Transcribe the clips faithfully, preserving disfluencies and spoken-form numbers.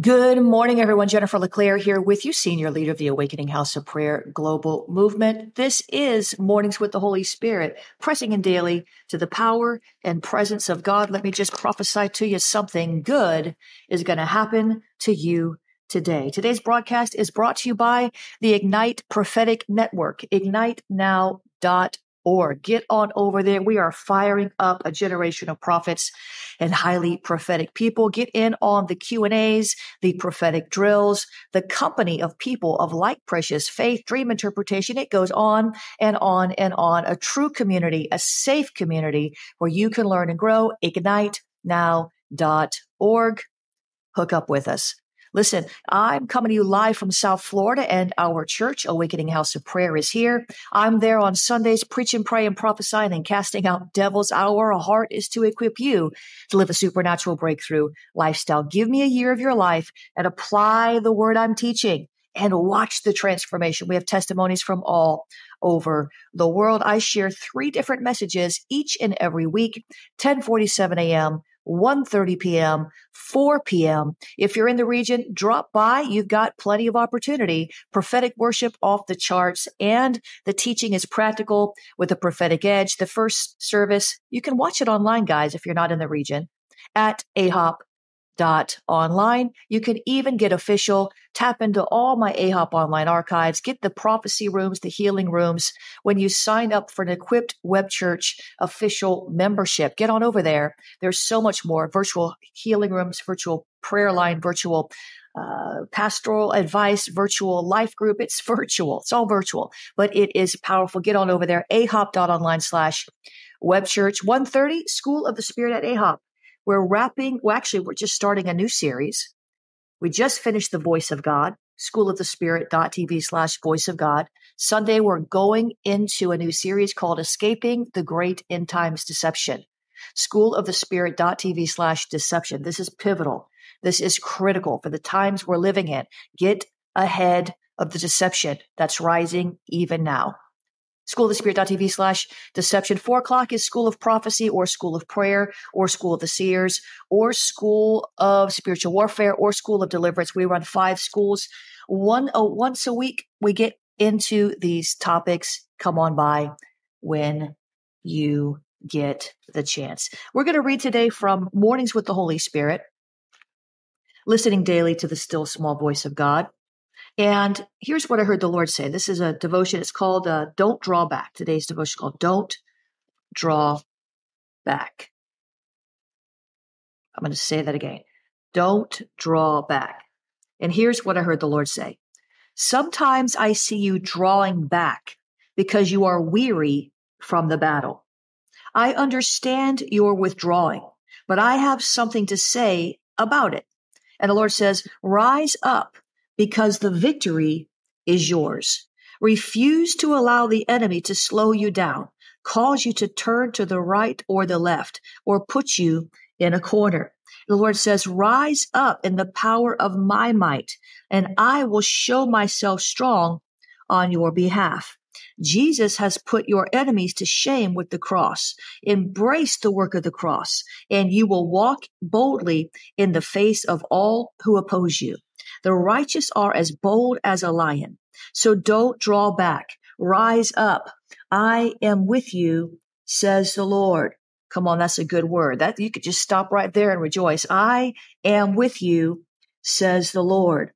Good morning, everyone. Jennifer LeClaire here with you, Senior Leader of the Awakening House of Prayer Global Movement. This is Mornings with the Holy Spirit, pressing in daily to the power and presence of God. Let me just prophesy to you something good is going to happen to you today. Today's broadcast is brought to you by the Ignite Prophetic Network, ignite now dot org. Or get on over there. We are firing up a generation of prophets and highly prophetic people. Get in on the Q and A's, the prophetic drills, the company of people of like precious faith, dream interpretation. It goes on and on and on. A true community, a safe community where you can learn and grow. ignite now dot org. Hook up with us. Listen, I'm coming to you live from South Florida, and our church, Awakening House of Prayer, is here. I'm there on Sundays, preaching, praying, prophesying, and casting out devils. Our heart is to equip you to live a supernatural breakthrough lifestyle. Give me a year of your life and apply the word I'm teaching and watch the transformation. We have testimonies from all over the world. I share three different messages each and every week, ten forty-seven a.m., one thirty p.m., four p.m. If you're in the region, drop by. You've got plenty of opportunity. Prophetic worship off the charts, and the teaching is practical with a prophetic edge. The first service, you can watch it online, guys, if you're not in the region, at a hop dot online. You can even get official, tap into all my A H O P online archives, get the prophecy rooms, the healing rooms, when you sign up for an Equipped Web Church official membership. Get on over there. There's so much more: virtual healing rooms, virtual prayer line, virtual uh, pastoral advice, virtual life group. It's virtual. It's all virtual, but it is powerful. Get on over there, ahop.online slash web church. one thirty, School of the Spirit at A H O P. We're wrapping, well, actually, we're just starting a new series. We just finished The Voice of God, school of the spirit dot t v slash voice of God. Sunday, we're going into a new series called Escaping the Great End Times Deception, school of the spirit dot t v slash deception. This is pivotal. This is critical for the times we're living in. Get ahead of the deception that's rising even now. school of the spirit dot t v slash deception. Four o'clock is School of Prophecy, or School of Prayer, or School of the Seers, or School of Spiritual Warfare, or School of Deliverance. We run five schools. One, oh, once a week, we get into these topics. Come on by when you get the chance. We're going to read today from Mornings with the Holy Spirit, listening daily to the still small voice of God. And here's what I heard the Lord say. This is a devotion. It's called uh, Don't Draw Back. Today's devotion is called Don't Draw Back. I'm going to say that again. Don't draw back. And here's what I heard the Lord say. Sometimes I see you drawing back because you are weary from the battle. I understand your withdrawing, but I have something to say about it. And the Lord says, rise up, because the victory is yours. Refuse to allow the enemy to slow you down, cause you to turn to the right or the left, or put you in a corner. The Lord says, rise up in the power of my might, and I will show myself strong on your behalf. Jesus has put your enemies to shame with the cross. Embrace the work of the cross, and you will walk boldly in the face of all who oppose you. The righteous are as bold as a lion. So don't draw back. Rise up. I am with you, says the Lord. Come on, that's a good word. That you could just stop right there and rejoice. I am with you, says the Lord.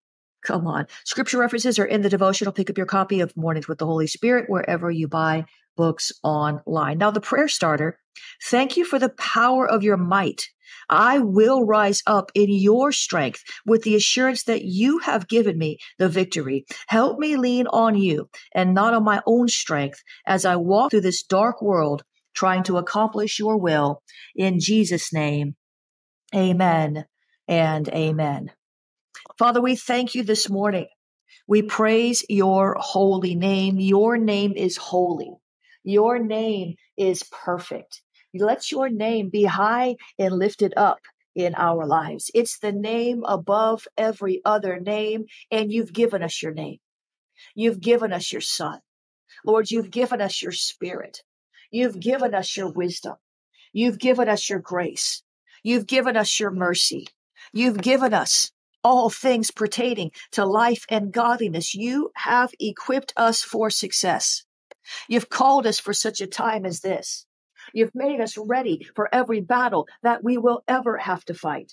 Come on. Scripture references are in the devotional. Pick up your copy of Mornings with the Holy Spirit wherever you buy books online. Now, the prayer starter. Thank you for the power of your might. I will rise up in your strength with the assurance that you have given me the victory. Help me lean on you and not on my own strength as I walk through this dark world trying to accomplish your will. In Jesus' name, amen and amen. Father, we thank you this morning. We praise your holy name. Your name is holy. Your name is perfect. Let your name be high and lifted up in our lives. It's the name above every other name, and you've given us your name. You've given us your Son. Lord, you've given us your Spirit. You've given us your wisdom. You've given us your grace. You've given us your mercy. You've given us all things pertaining to life and godliness. You have equipped us for success. You've called us for such a time as this. You've made us ready for every battle that we will ever have to fight.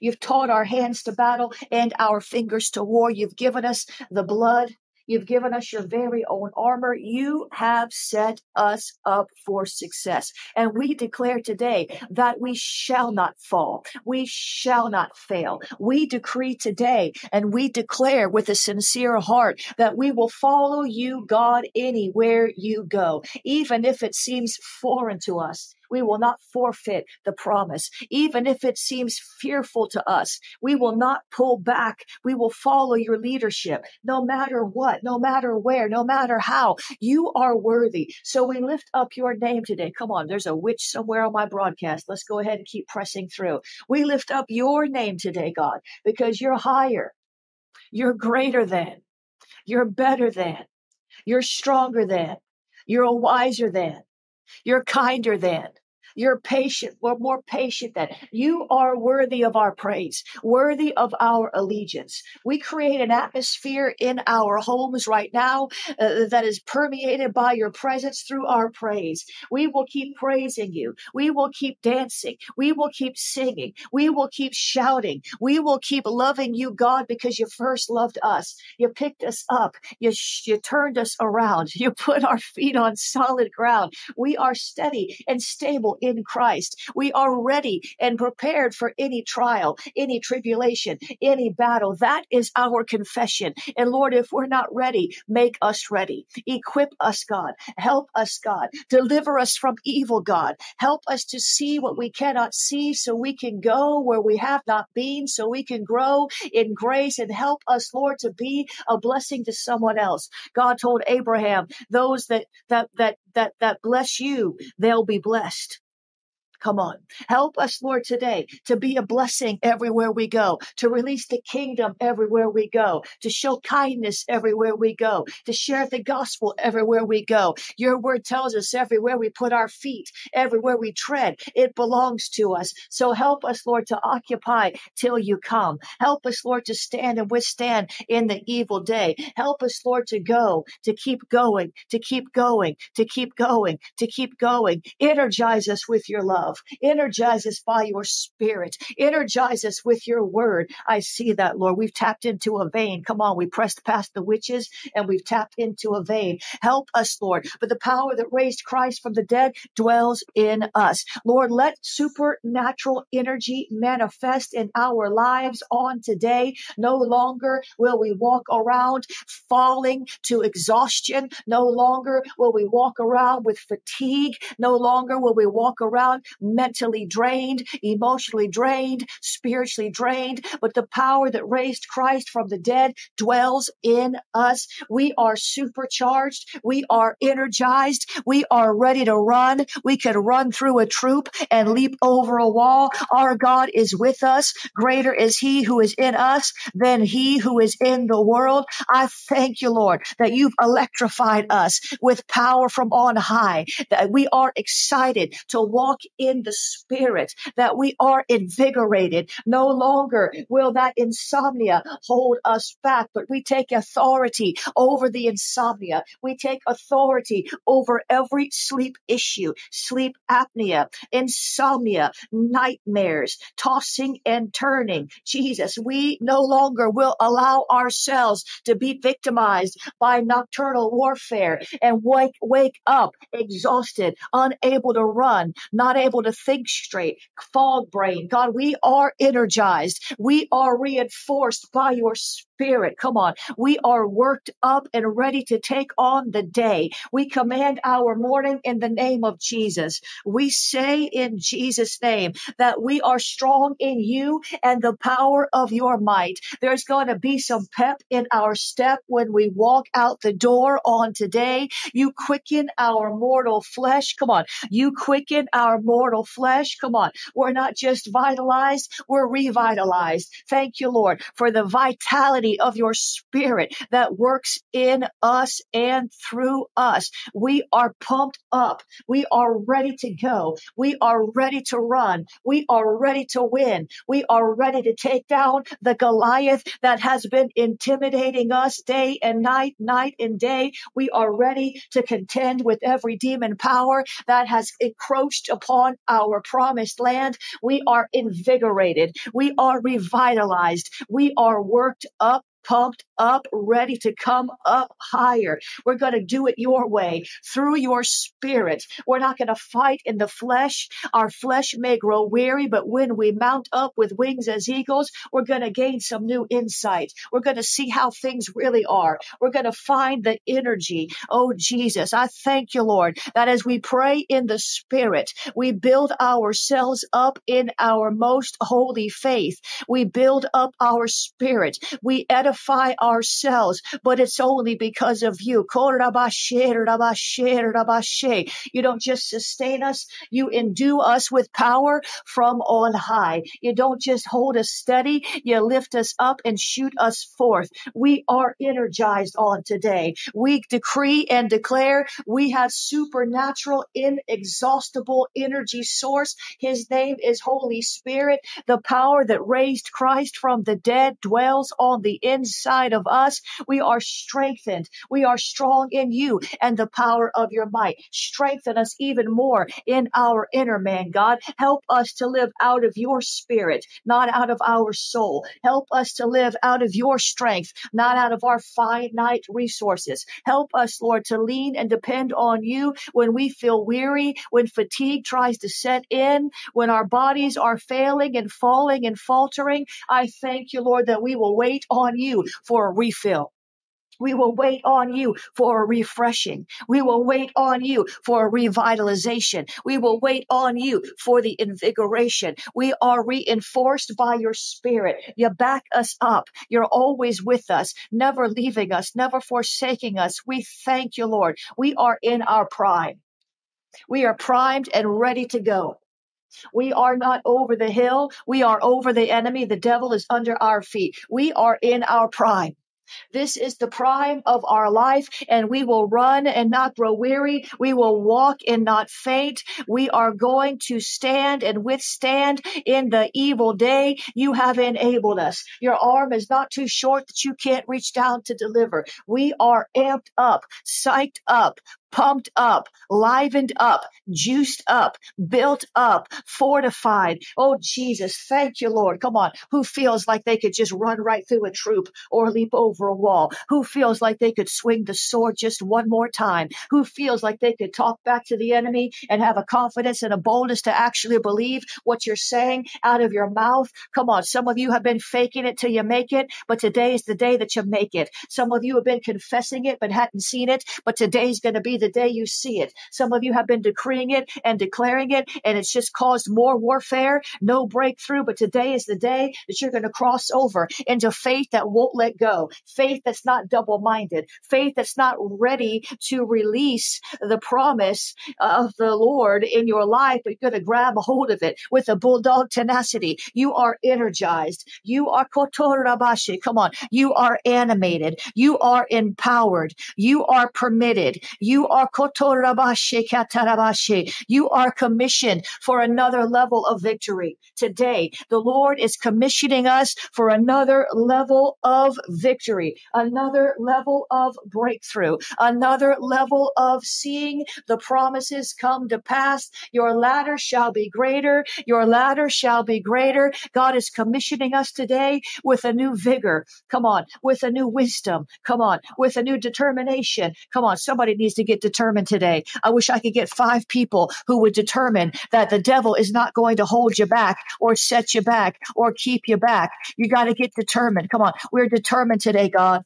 You've taught our hands to battle and our fingers to war. You've given us the blood. You've given us your very own armor. You have set us up for success. And we declare today that we shall not fall. We shall not fail. We decree today and we declare with a sincere heart that we will follow you, God, anywhere you go, even if it seems foreign to us. We will not forfeit the promise. Even if it seems fearful to us, we will not pull back. We will follow your leadership no matter what, no matter where, no matter how. You are worthy. So we lift up your name today. Come on, there's a witch somewhere on my broadcast. Let's go ahead and keep pressing through. We lift up your name today, God, because you're higher. You're greater than. You're better than. You're stronger than. You're wiser than. You're kinder than. You're patient. We're more patient than. You are worthy of our praise, worthy of our allegiance. We create an atmosphere in our homes right now uh, that is permeated by your presence through our praise. We will keep praising you. We will keep dancing. We will keep singing. We will keep shouting. We will keep loving you, God, because you first loved us. You picked us up. You, you turned us around. You put our feet on solid ground. We are steady and stable in In Christ. We are ready and prepared for any trial, any tribulation, any battle. That is our confession. And Lord, if we're not ready, make us ready. Equip us, God. Help us, God. Deliver us from evil, God. Help us to see what we cannot see so we can go where we have not been, so we can grow in grace, and help us, Lord, to be a blessing to someone else. God told Abraham, those that that that that, that bless you, they'll be blessed. Come on. Help us, Lord, today to be a blessing everywhere we go, to release the kingdom everywhere we go, to show kindness everywhere we go, to share the gospel everywhere we go. Your word tells us everywhere we put our feet, everywhere we tread, it belongs to us. So help us, Lord, to occupy till you come. Help us, Lord, to stand and withstand in the evil day. Help us, Lord, to go, to keep going, to keep going, to keep going, to keep going. Energize us with your love. Energize us by your spirit. Energize us with your word. I see that, Lord. We've tapped into a vein. Come on, we pressed past the witches and we've tapped into a vein. Help us, Lord. But the power that raised Christ from the dead dwells in us. Lord, let supernatural energy manifest in our lives on today. No longer will we walk around falling to exhaustion. No longer will we walk around with fatigue. No longer will we walk around mentally drained, emotionally drained, spiritually drained, but the power that raised Christ from the dead dwells in us. We are supercharged. We are energized. We are ready to run. We can run through a troop and leap over a wall. Our God is with us. Greater is he who is in us than he who is in the world. I thank you, Lord, that you've electrified us with power from on high, that we are excited to walk in in the spirit, that we are invigorated. No longer will that insomnia hold us back, but we take authority over the insomnia. We take authority over every sleep issue, sleep apnea, insomnia, nightmares, tossing and turning. Jesus, we no longer will allow ourselves to be victimized by nocturnal warfare and wake, wake up exhausted, unable to run, not able able to think straight, fog brain. God, we are energized. We are reinforced by your spirit. Come on. We are worked up and ready to take on the day. We command our morning in the name of Jesus. We say in Jesus' name that we are strong in you and the power of your might. There's going to be some pep in our step when we walk out the door on today. You quicken our mortal flesh. Come on. You quicken our mortal mortal flesh. Come on. We're not just vitalized, we're revitalized. Thank you, Lord, for the vitality activity of your spirit that works in us and through us. We are pumped up. We are ready to go. We are ready to run. We are ready to win. We are ready to take down the Goliath that has been intimidating us day and night, night and day. We are ready to contend with every demon power that has encroached upon our promised land. We are invigorated. We are revitalized. We are worked up, pumped up, ready to come up higher. We're going to do it your way, through your spirit. We're not going to fight in the flesh. Our flesh may grow weary, but when we mount up with wings as eagles, we're going to gain some new insight. We're going to see how things really are. We're going to find the energy. Oh, Jesus, I thank you, Lord, that as we pray in the spirit, we build ourselves up in our most holy faith. We build up our spirit. We edify ourselves, but it's only because of you. You don't just sustain us, you endue us with power from on high. You don't just hold us steady, you lift us up and shoot us forth. We are energized on today. We decree and declare we have supernatural, inexhaustible energy source. His name is Holy Spirit. The power that raised Christ from the dead dwells on the inside. Inside of us, we are strengthened. We are strong in you and the power of your might. Strengthen us even more in our inner man, God. Help us to live out of your spirit, not out of our soul. Help us to live out of your strength, not out of our finite resources. Help us, Lord, to lean and depend on you when we feel weary, when fatigue tries to set in, when our bodies are failing and falling and faltering. I thank you, Lord, that we will wait on you. You for a refill. We will wait on you for a refreshing. We will wait on you for a revitalization. We will wait on you for the invigoration. We are reinforced by your spirit. You back us up. You're always with us, never leaving us, never forsaking us. We thank you, Lord. We are in our prime. We are primed and ready to go. We are not over the hill. We are over the enemy. The devil is under our feet. We are in our prime. This is the prime of our life, and we will run and not grow weary. We will walk and not faint. We are going to stand and withstand in the evil day. You have enabled us. Your arm is not too short that you can't reach down to deliver. We are amped up, psyched up, pumped up, livened up, juiced up, built up, fortified. Oh, Jesus, thank you, Lord. Come on. Who feels like they could just run right through a troop or leap over a wall? Who feels like they could swing the sword just one more time? Who feels like they could talk back to the enemy and have a confidence and a boldness to actually believe what you're saying out of your mouth? Come on. Some of you have been faking it till you make it, but today is the day that you make it. Some of you have been confessing it but hadn't seen it, but today's going to be the day you see it. Some of you have been decreeing it and declaring it, and it's just caused more warfare, no breakthrough. But today is the day that you're going to cross over into faith that won't let go, faith that's not double-minded, faith that's not ready to release the promise of the Lord in your life, but you're going to grab a hold of it with a bulldog tenacity. You are energized. You are kotorabashi. Come on. You are animated. You are empowered. You are permitted. You are kotorabashe katarabashe. You are commissioned for another level of victory. Today, the Lord is commissioning us for another level of victory, another level of breakthrough, another level of seeing the promises come to pass. Your ladder shall be greater. Your ladder shall be greater. God is commissioning us today with a new vigor. Come on, with a new wisdom. Come on, with a new determination. Come on, somebody needs to get determined today. I wish I could get five people who would determine that the devil is not going to hold you back or set you back or keep you back. You got to get determined. Come on. We're determined today, God.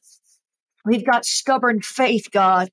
We've got stubborn faith, God.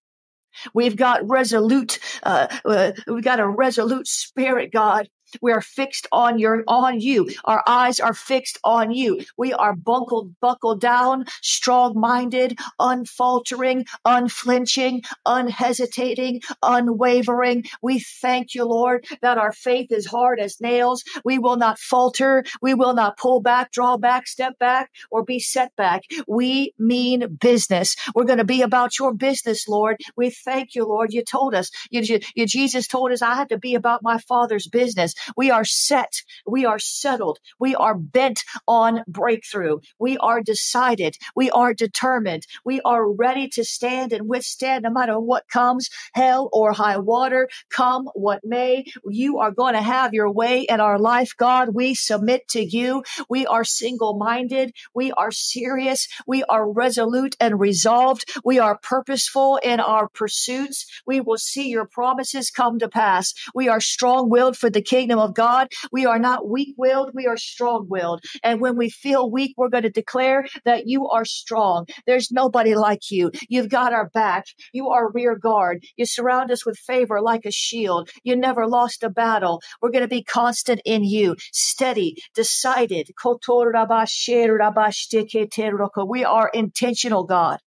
We've got resolute, uh, uh, we've got a resolute spirit, God. We are fixed on your, on you. Our eyes are fixed on you. We are buckled, buckled down, strong-minded, unfaltering, unflinching, unhesitating, unwavering. We thank you, Lord, that our faith is hard as nails. We will not falter. We will not pull back, draw back, step back, or be set back. We mean business. We're going to be about your business, Lord. We thank you, Lord. You told us. You, you, Jesus told us, I had to be about my Father's business. We are set. We are settled. We are bent on breakthrough. We are decided. We are determined. We are ready to stand and withstand no matter what comes, hell or high water, come what may. You are going to have your way in our life, God. We submit to you. We are single-minded. We are serious. We are resolute and resolved. We are purposeful in our pursuits. We will see your promises come to pass. We are strong-willed for the kingdom of God. We are not weak-willed. We are strong-willed. And when we feel weak, we're going to declare that you are strong. There's nobody like you. You've got our back. You are rear guard. You surround us with favor like a shield. You never lost a battle. We're going to be constant in you, steady, decided. We are intentional, God,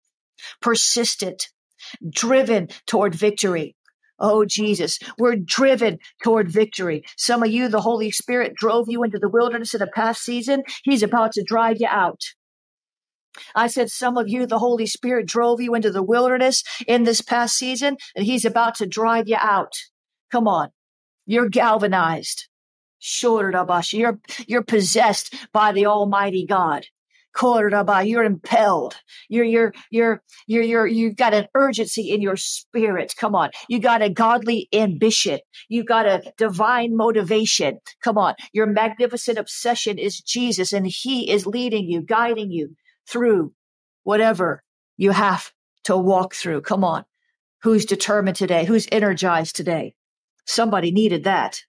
persistent, driven toward victory. Oh, Jesus, we're driven toward victory. Some of you, the Holy Spirit drove you into the wilderness in a past season. He's about to drive you out. I said, some of you, the Holy Spirit drove you into the wilderness in this past season, and he's about to drive you out. Come on. You're galvanized. You're, you're possessed by the Almighty God. You're impelled. You're, you're, you're, you're, you're, you've got an urgency in your spirit. Come on. You got a godly ambition. You got a divine motivation. Come on. Your magnificent obsession is Jesus, and he is leading you, guiding you through whatever you have to walk through. Come on. Who's determined today? Who's energized today? Somebody needed that.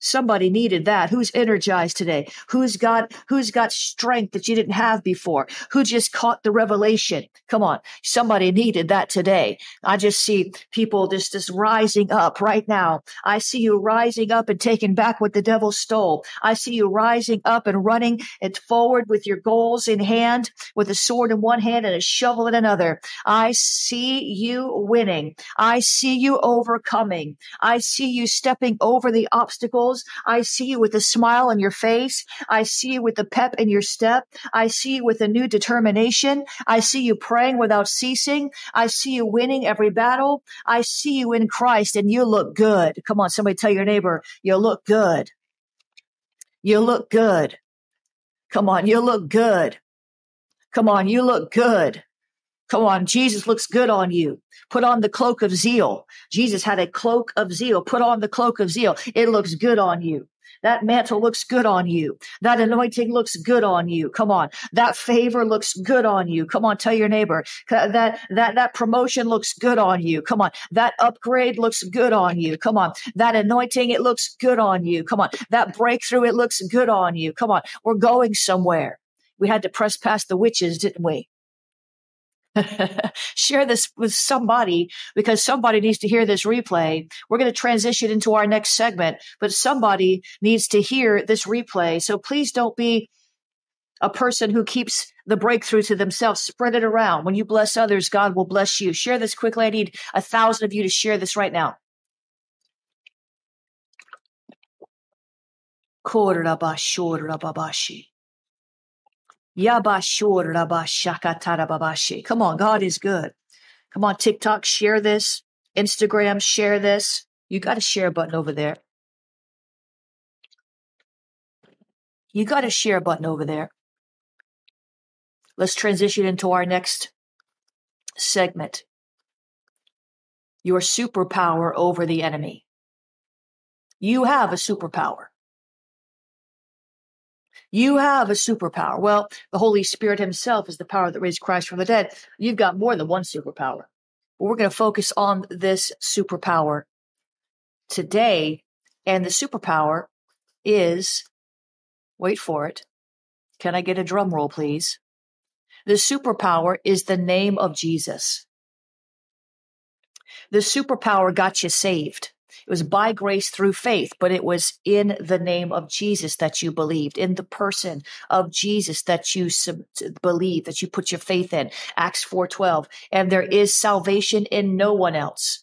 Somebody needed that. Who's energized today? Who's got, who's got strength that you didn't have before? Who just caught the revelation? Come on. Somebody needed that today. I just see people just, just rising up right now. I see you rising up and taking back what the devil stole. I see you rising up and running and forward with your goals in hand, with a sword in one hand and a shovel in another. I see you winning. I see you overcoming. I see you stepping over the obstacles. I see you with a smile on your face. I see you with a pep in your step. I see you with a new determination. I see you praying without ceasing. I see you winning every battle. I see you in Christ, and you look good. Come on, somebody tell your neighbor, you look good. You look good. Come on, you look good. Come on, you look good. Come on, Jesus looks good on you. Put on the cloak of zeal. Jesus had a cloak of zeal. Put on the cloak of zeal. It looks good on you. That mantle looks good on you. That anointing looks good on you. Come on. That favor looks good on you. Come on, tell your neighbor. That, that, that promotion looks good on you. Come on. That upgrade looks good on you. Come on. That anointing, it looks good on you. Come on. That breakthrough, it looks good on you. Come on. We're going somewhere. We had to press past the witches, didn't we? Share this with somebody, because somebody needs to hear this replay. We're going to transition into our next segment, but somebody needs to hear this replay. So please don't be a person who keeps the breakthrough to themselves. Spread it around. When you bless others, God will bless you. Share this quickly. I need a thousand of you to share this right now. Yabashur. Come on, God is good. Come on, TikTok, share this. Instagram, share this. You got a share button over there. You got a share button over there. Let's transition into our next segment. Your superpower over the enemy. You have a superpower. You have a superpower. Well, the Holy Spirit himself is the power that raised Christ from the dead. You've got more than one superpower. But we're going to focus on this superpower today. And the superpower is, wait for it. Can I get a drum roll, please? The superpower is the name of Jesus. The superpower got you saved. It was by grace through faith, but it was in the name of Jesus that you believed, in the person of Jesus that you sub- believe, that you put your faith in. Acts four twelve, and there is salvation in no one else.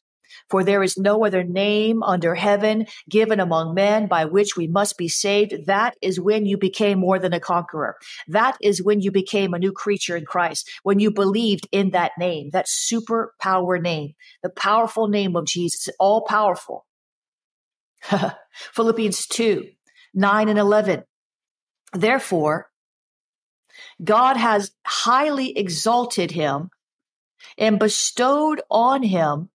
For there is no other name under heaven given among men by which we must be saved. That is when you became more than a conqueror. That is when you became a new creature in Christ, when you believed in that name, that superpower name, the powerful name of Jesus, all powerful. Philippians two, nine and eleven. Therefore, God has highly exalted him and bestowed on him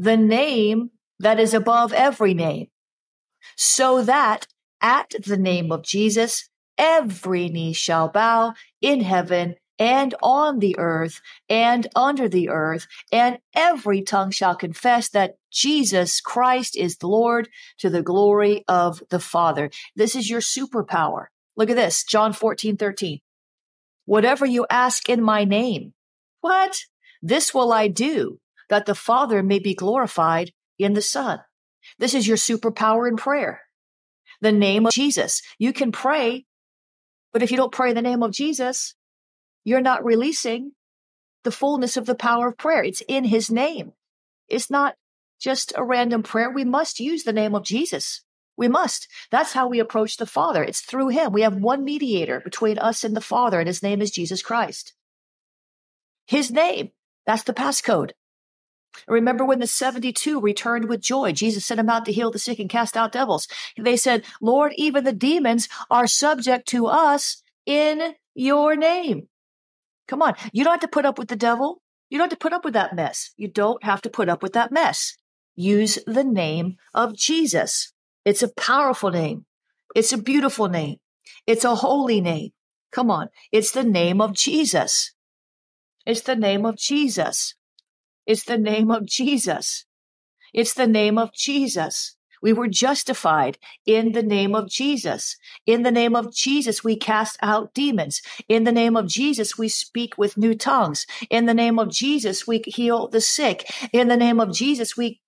the name that is above every name, so that at the name of Jesus, every knee shall bow in heaven and on the earth and under the earth, and every tongue shall confess that Jesus Christ is the Lord, to the glory of the Father. This is your superpower. Look at this, John fourteen thirteen. Whatever you ask in my name, what? This will I do, that the Father may be glorified in the Son. This is your superpower in prayer, the name of Jesus. You can pray, but if you don't pray in the name of Jesus, you're not releasing the fullness of the power of prayer. It's in his name. It's not just a random prayer. We must use the name of Jesus. We must. That's how we approach the Father. It's through him. We have one mediator between us and the Father, and his name is Jesus Christ. His name, that's the passcode. Remember when the seventy-two returned with joy, Jesus sent them out to heal the sick and cast out devils. They said, Lord, even the demons are subject to us in your name. Come on. You don't have to put up with the devil. You don't have to put up with that mess. You don't have to put up with that mess. Use the name of Jesus. It's a powerful name. It's a beautiful name. It's a holy name. Come on. It's the name of Jesus. It's the name of Jesus. It's the name of Jesus. It's the name of Jesus. We were justified in the name of Jesus. In the name of Jesus, we cast out demons. In the name of Jesus, we speak with new tongues. In the name of Jesus, we heal the sick. In the name of Jesus, we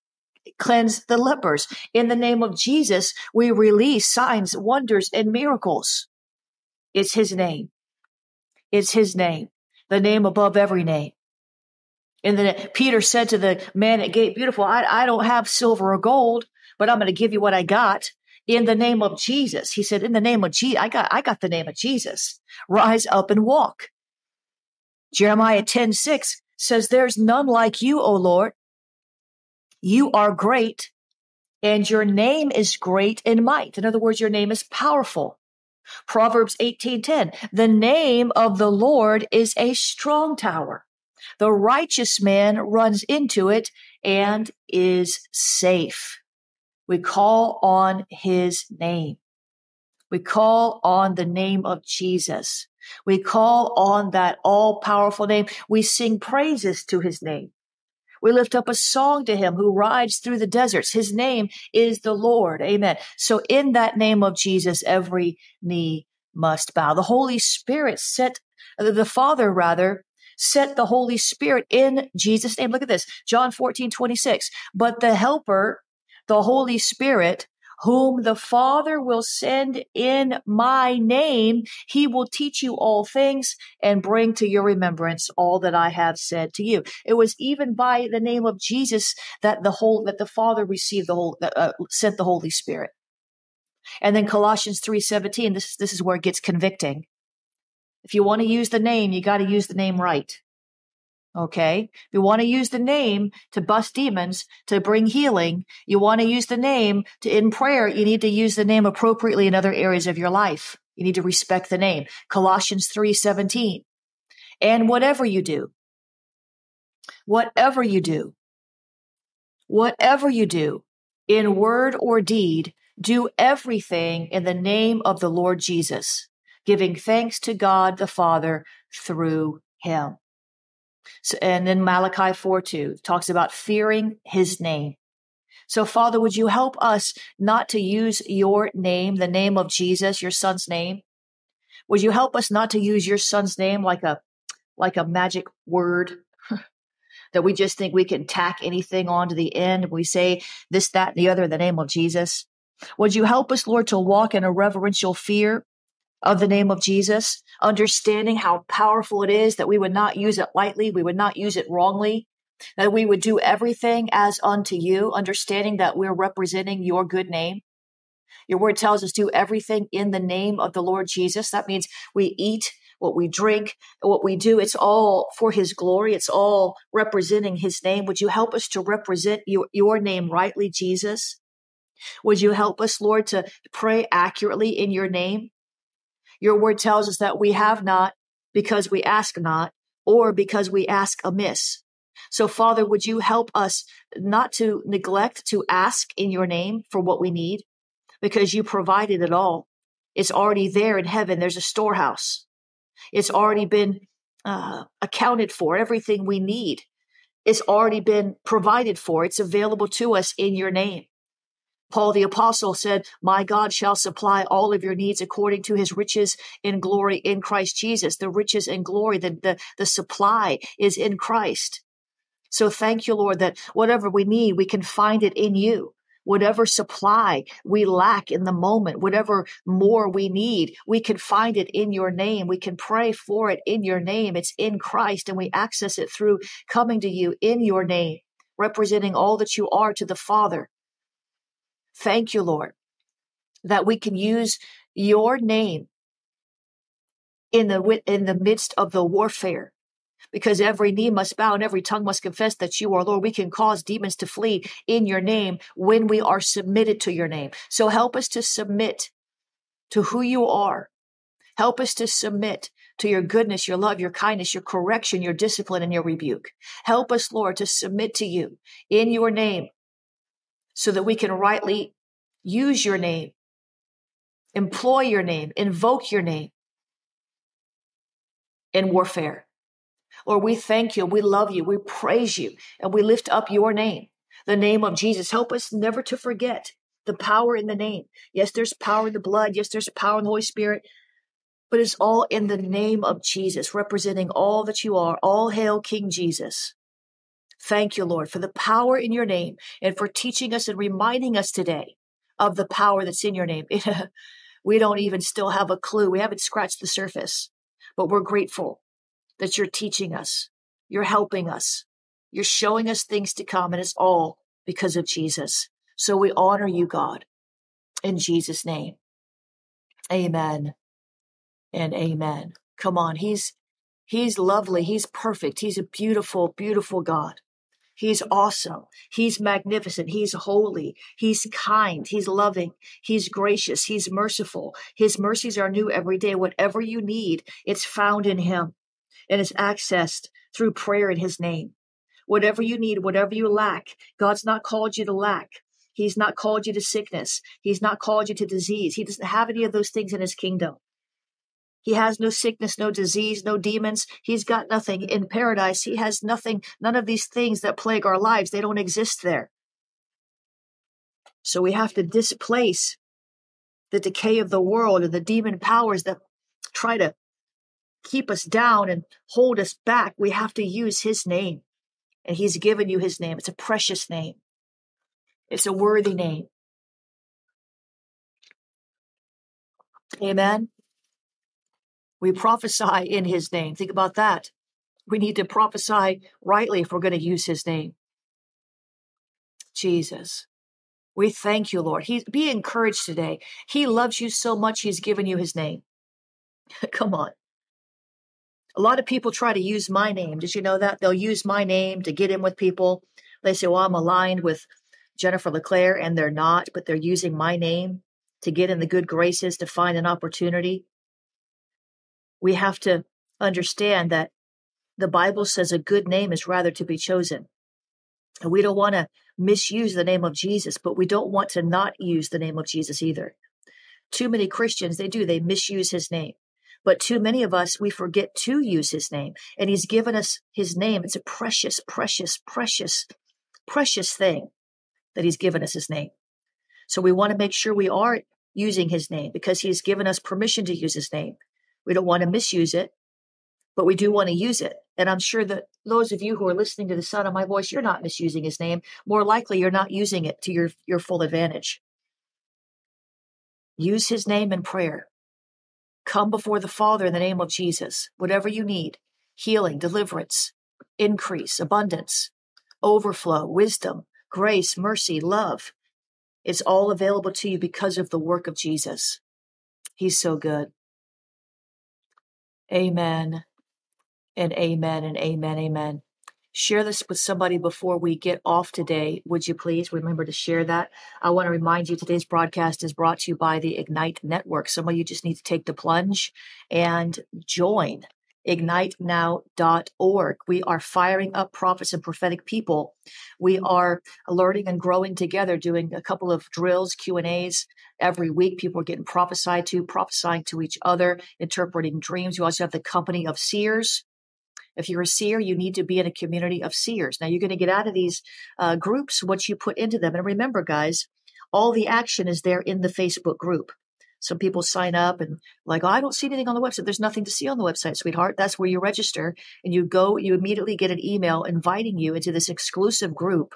cleanse the lepers. In the name of Jesus, we release signs, wonders, and miracles. It's his name. It's his name. The name above every name. And then Peter said to the man at Gate Beautiful, I, I don't have silver or gold, but I'm going to give you what I got in the name of Jesus. He said, in the name of Jesus, I got, I got the name of Jesus. Rise up and walk. Jeremiah ten six says, there's none like you, O Lord. You are great, and your name is great in might. In other words, your name is powerful. Proverbs eighteen ten, the name of the Lord is a strong tower. The righteous man runs into it and is safe. We call on his name. We call on the name of Jesus. We call on that all-powerful name. We sing praises to his name. We lift up a song to him who rides through the deserts. His name is the Lord. Amen. So in that name of Jesus, every knee must bow. The Holy Spirit set, the Father rather, set the Holy Spirit in Jesus' name. Look at this, John fourteen twenty-six. But the helper, the Holy Spirit, whom the Father will send in my name, he will teach you all things and bring to your remembrance all that I have said to you. It was even by the name of Jesus that the whole that the Father received the whole uh, sent the Holy Spirit. And then Colossians three seventeen. This this is where it gets convicting. If you want to use the name, you got to use the name right. Okay? If you want to use the name to bust demons, to bring healing, you want to use the name to in prayer, you need to use the name appropriately in other areas of your life. You need to respect the name. Colossians three seventeen. And whatever you do, whatever you do, whatever you do in word or deed, do everything in the name of the Lord Jesus, giving thanks to God the Father through him. So, and then Malachi four two talks about fearing his name. So, Father, would you help us not to use your name, the name of Jesus, your son's name? Would you help us not to use your son's name like a like a magic word? that we just think we can tack anything on to the end. We say this, that, and the other in the name of Jesus. Would you help us, Lord, to walk in a reverential fear of the name of Jesus, understanding how powerful it is, that we would not use it lightly, we would not use it wrongly, that we would do everything as unto you, understanding that we're representing your good name. Your word tells us do everything in the name of the Lord Jesus. That means we eat, what we drink, what we do. It's all for his glory. It's all representing his name. Would you help us to represent your, your name rightly, Jesus? Would you help us, Lord, to pray accurately in your name? Your word tells us that we have not because we ask not, or because we ask amiss. So, Father, would you help us not to neglect to ask in your name for what we need, because you provided it all. It's already there in heaven. There's a storehouse. It's already been uh, accounted for. Everything we need, it's already been provided for. It's available to us in your name. Paul the Apostle said, my God shall supply all of your needs according to his riches in glory in Christ Jesus. The riches and glory, the, the, the supply is in Christ. So thank you, Lord, that whatever we need, we can find it in you. Whatever supply we lack in the moment, whatever more we need, we can find it in your name. We can pray for it in your name. It's in Christ, and we access it through coming to you in your name, representing all that you are to the Father. Thank you, Lord, that we can use your name in the in the midst of the warfare, because every knee must bow and every tongue must confess that you are Lord. We can cause demons to flee in your name when we are submitted to your name. So help us to submit to who you are. Help us to submit to your goodness, your love, your kindness, your correction, your discipline, and your rebuke. Help us, Lord, to submit to you in your name, so that we can rightly use your name, employ your name, invoke your name in warfare. Lord, we thank you, we love you, we praise you, and we lift up your name, the name of Jesus. Help us never to forget the power in the name. Yes, there's power in the blood. Yes, there's power in the Holy Spirit. But it's all in the name of Jesus, representing all that you are. All hail King Jesus. Thank you, Lord, for the power in your name and for teaching us and reminding us today of the power that's in your name. We don't even still have a clue. We haven't scratched the surface, but we're grateful that you're teaching us, you're helping us, you're showing us things to come, and it's all because of Jesus. So we honor you, God, in Jesus' name. Amen and amen. Come on, he's he's lovely, he's perfect, he's a beautiful, beautiful God. He's awesome. He's magnificent. He's holy. He's kind. He's loving. He's gracious. He's merciful. His mercies are new every day. Whatever you need, it's found in him, and is accessed through prayer in his name. Whatever you need, whatever you lack, God's not called you to lack. He's not called you to sickness. He's not called you to disease. He doesn't have any of those things in his kingdom. He has no sickness, no disease, no demons. He's got nothing in paradise. He has nothing, none of these things that plague our lives. They don't exist there. So we have to displace the decay of the world and the demon powers that try to keep us down and hold us back. We have to use his name. And he's given you his name. It's a precious name. It's a worthy name. Amen. We prophesy in his name. Think about that. We need to prophesy rightly if we're going to use his name. Jesus, we thank you, Lord. He, be encouraged today. He loves you so much, he's given you his name. Come on. A lot of people try to use my name. Did you know that? They'll use my name to get in with people. They say, well, I'm aligned with Jennifer LeClaire, and they're not, but they're using my name to get in the good graces, to find an opportunity. We have to understand that the Bible says a good name is rather to be chosen. And we don't want to misuse the name of Jesus, but we don't want to not use the name of Jesus either. Too many Christians, they do, they misuse his name. But too many of us, we forget to use his name. And he's given us his name. It's a precious, precious, precious, precious thing that he's given us his name. So we want to make sure we are using his name, because he's given us permission to use his name. We don't want to misuse it, but we do want to use it. And I'm sure that those of you who are listening to the sound of my voice, you're not misusing his name. More likely, you're not using it to your, your full advantage. Use his name in prayer. Come before the Father in the name of Jesus. Whatever you need, healing, deliverance, increase, abundance, overflow, wisdom, grace, mercy, love. It's all available to you because of the work of Jesus. He's so good. Amen. And amen, and amen, amen. Share this with somebody before we get off today, would you please? Remember to share that. I want to remind you today's broadcast is brought to you by the Ignite Network. Some of you just need to take the plunge and join Ignite Now dot org. We are firing up prophets and prophetic people. We are learning and growing together, doing a couple of drills, Q and A's every week. People are getting prophesied to, prophesying to each other, interpreting dreams. You also have the company of seers. If you're a seer, you need to be in a community of seers. Now, you're going to get out of these uh, groups what you put into them. And remember, guys, all the action is there in the Facebook group. Some people sign up and like, oh, I don't see anything on the website. There's nothing to see on the website, sweetheart. That's where you register and you go, you immediately get an email inviting you into this exclusive group.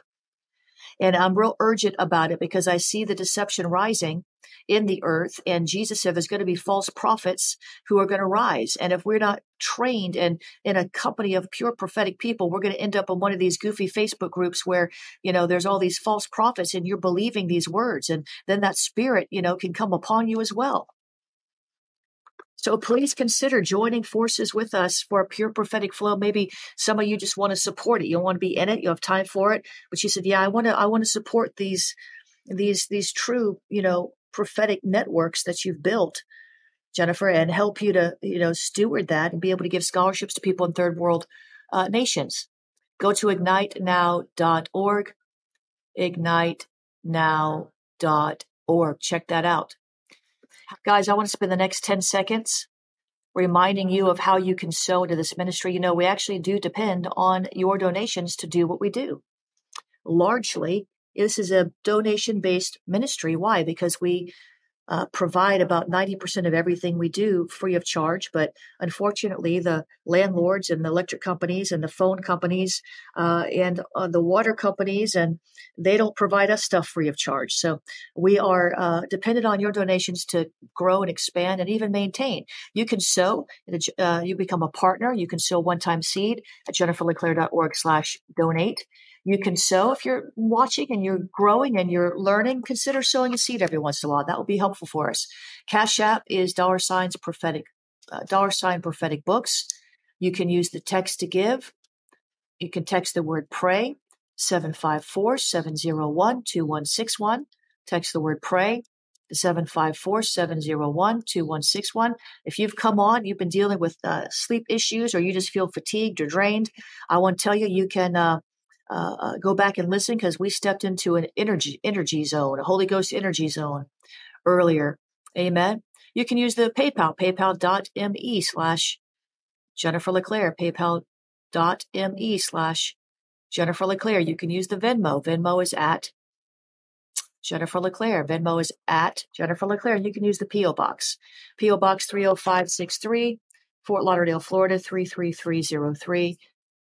And I'm real urgent about it because I see the deception rising in the earth. And Jesus said there's going to be false prophets who are going to rise. And if we're not trained and in a company of pure prophetic people, we're going to end up in one of these goofy Facebook groups where, you know, there's all these false prophets and you're believing these words. And then that spirit, you know, can come upon you as well. So please consider joining forces with us for a pure prophetic flow. Maybe some of you just want to support it. You don't want to be in it. You have time for it. But she said, yeah, I want to, I want to support these, these, these true, you know, prophetic networks that you've built, Jennifer, and help you to, you know, steward that and be able to give scholarships to people in third world uh, nations. Go to Ignite Now dot org, Ignite Now dot org. Check that out. Guys, I want to spend the next ten seconds reminding you of how you can sow into this ministry. You know, we actually do depend on your donations to do what we do. Largely, this is a donation-based ministry. Why? Because we uh, provide about ninety percent of everything we do free of charge. But unfortunately, the landlords and the electric companies and the phone companies uh, and uh, the water companies, and they don't provide us stuff free of charge. So we are uh, dependent on your donations to grow and expand and even maintain. You can sow. Uh, you become a partner. You can sow one-time seed at jennifer leclaire dot org slash donate. You can sow if you're watching and you're growing and you're learning, consider sowing a seed every once in a while. That will be helpful for us. Cash App is dollar signs prophetic, uh, dollar sign prophetic books. You can use the text to give. You can text the word pray, seven five four, seven zero one, two one six one. Text the word pray, seven five four, seven zero one, two one six one. If you've come on, you've been dealing with uh, sleep issues or you just feel fatigued or drained, I want to tell you, you can... Uh, Uh, uh, go back and listen because we stepped into an energy energy zone, a Holy Ghost energy zone earlier. Amen. You can use the PayPal, paypal.me slash Jennifer LeClaire, paypal.me slash Jennifer LeClaire. You can use the Venmo. Venmo is at Jennifer LeClaire. Venmo is at Jennifer LeClaire. You can use the P O Box, P O Box three oh five six three, Fort Lauderdale, Florida, three three three zero three,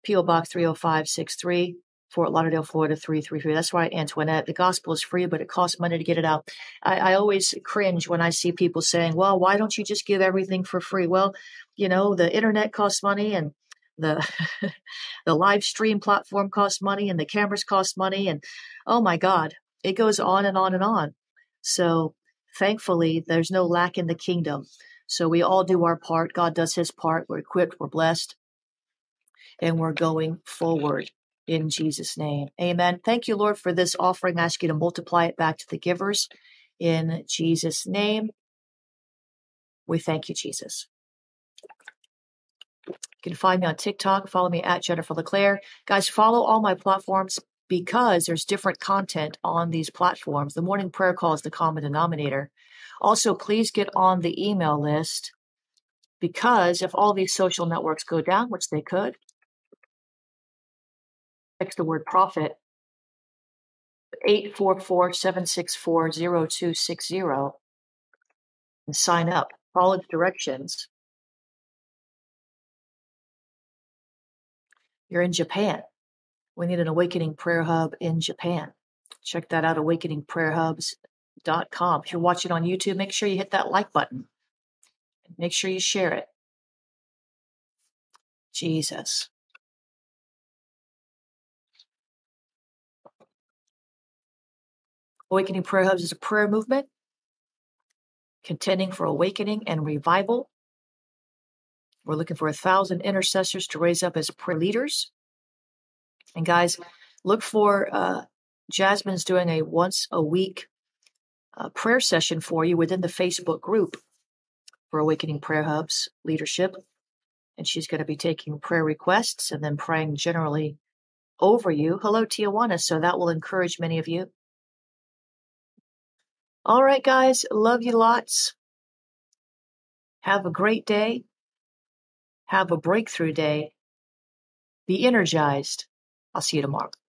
P O Box three oh five six three. Fort Lauderdale, Florida, three three three. That's right, Antoinette. The gospel is free, but it costs money to get it out. I, I always cringe when I see people saying, well, why don't you just give everything for free? Well, you know, the internet costs money and the the live stream platform costs money and the cameras cost money. And oh my God, it goes on and on and on. So thankfully, there's no lack in the kingdom. So we all do our part. God does his part. We're equipped. We're blessed. And we're going forward. In Jesus' name, amen. Thank you, Lord, for this offering. I ask you to multiply it back to the givers. In Jesus' name, we thank you, Jesus. You can find me on TikTok. Follow me at Jennifer LeClaire. Guys, follow all my platforms because there's different content on these platforms. The morning prayer call is the common denominator. Also, please get on the email list because if all these social networks go down, which they could, text the word prophet, eight four four, seven six four, zero two six zero, and sign up. Follow the directions. you're in Japan, we need an Awakening Prayer Hub in Japan. Check that out, awakening prayer hubs dot com. If you're watching on YouTube, make sure you hit that like button. Make sure you share it. Jesus. Awakening Prayer Hubs is a prayer movement contending for awakening and revival. We're looking for a thousand intercessors to raise up as prayer leaders. And guys, look for uh, Jasmine's doing a once a week uh, prayer session for you within the Facebook group for Awakening Prayer Hubs leadership. And she's going to be taking prayer requests and then praying generally over you. Hello, Tijuana. So that will encourage many of you. All right, guys. Love you lots. Have a great day. Have a breakthrough day. Be energized. I'll see you tomorrow.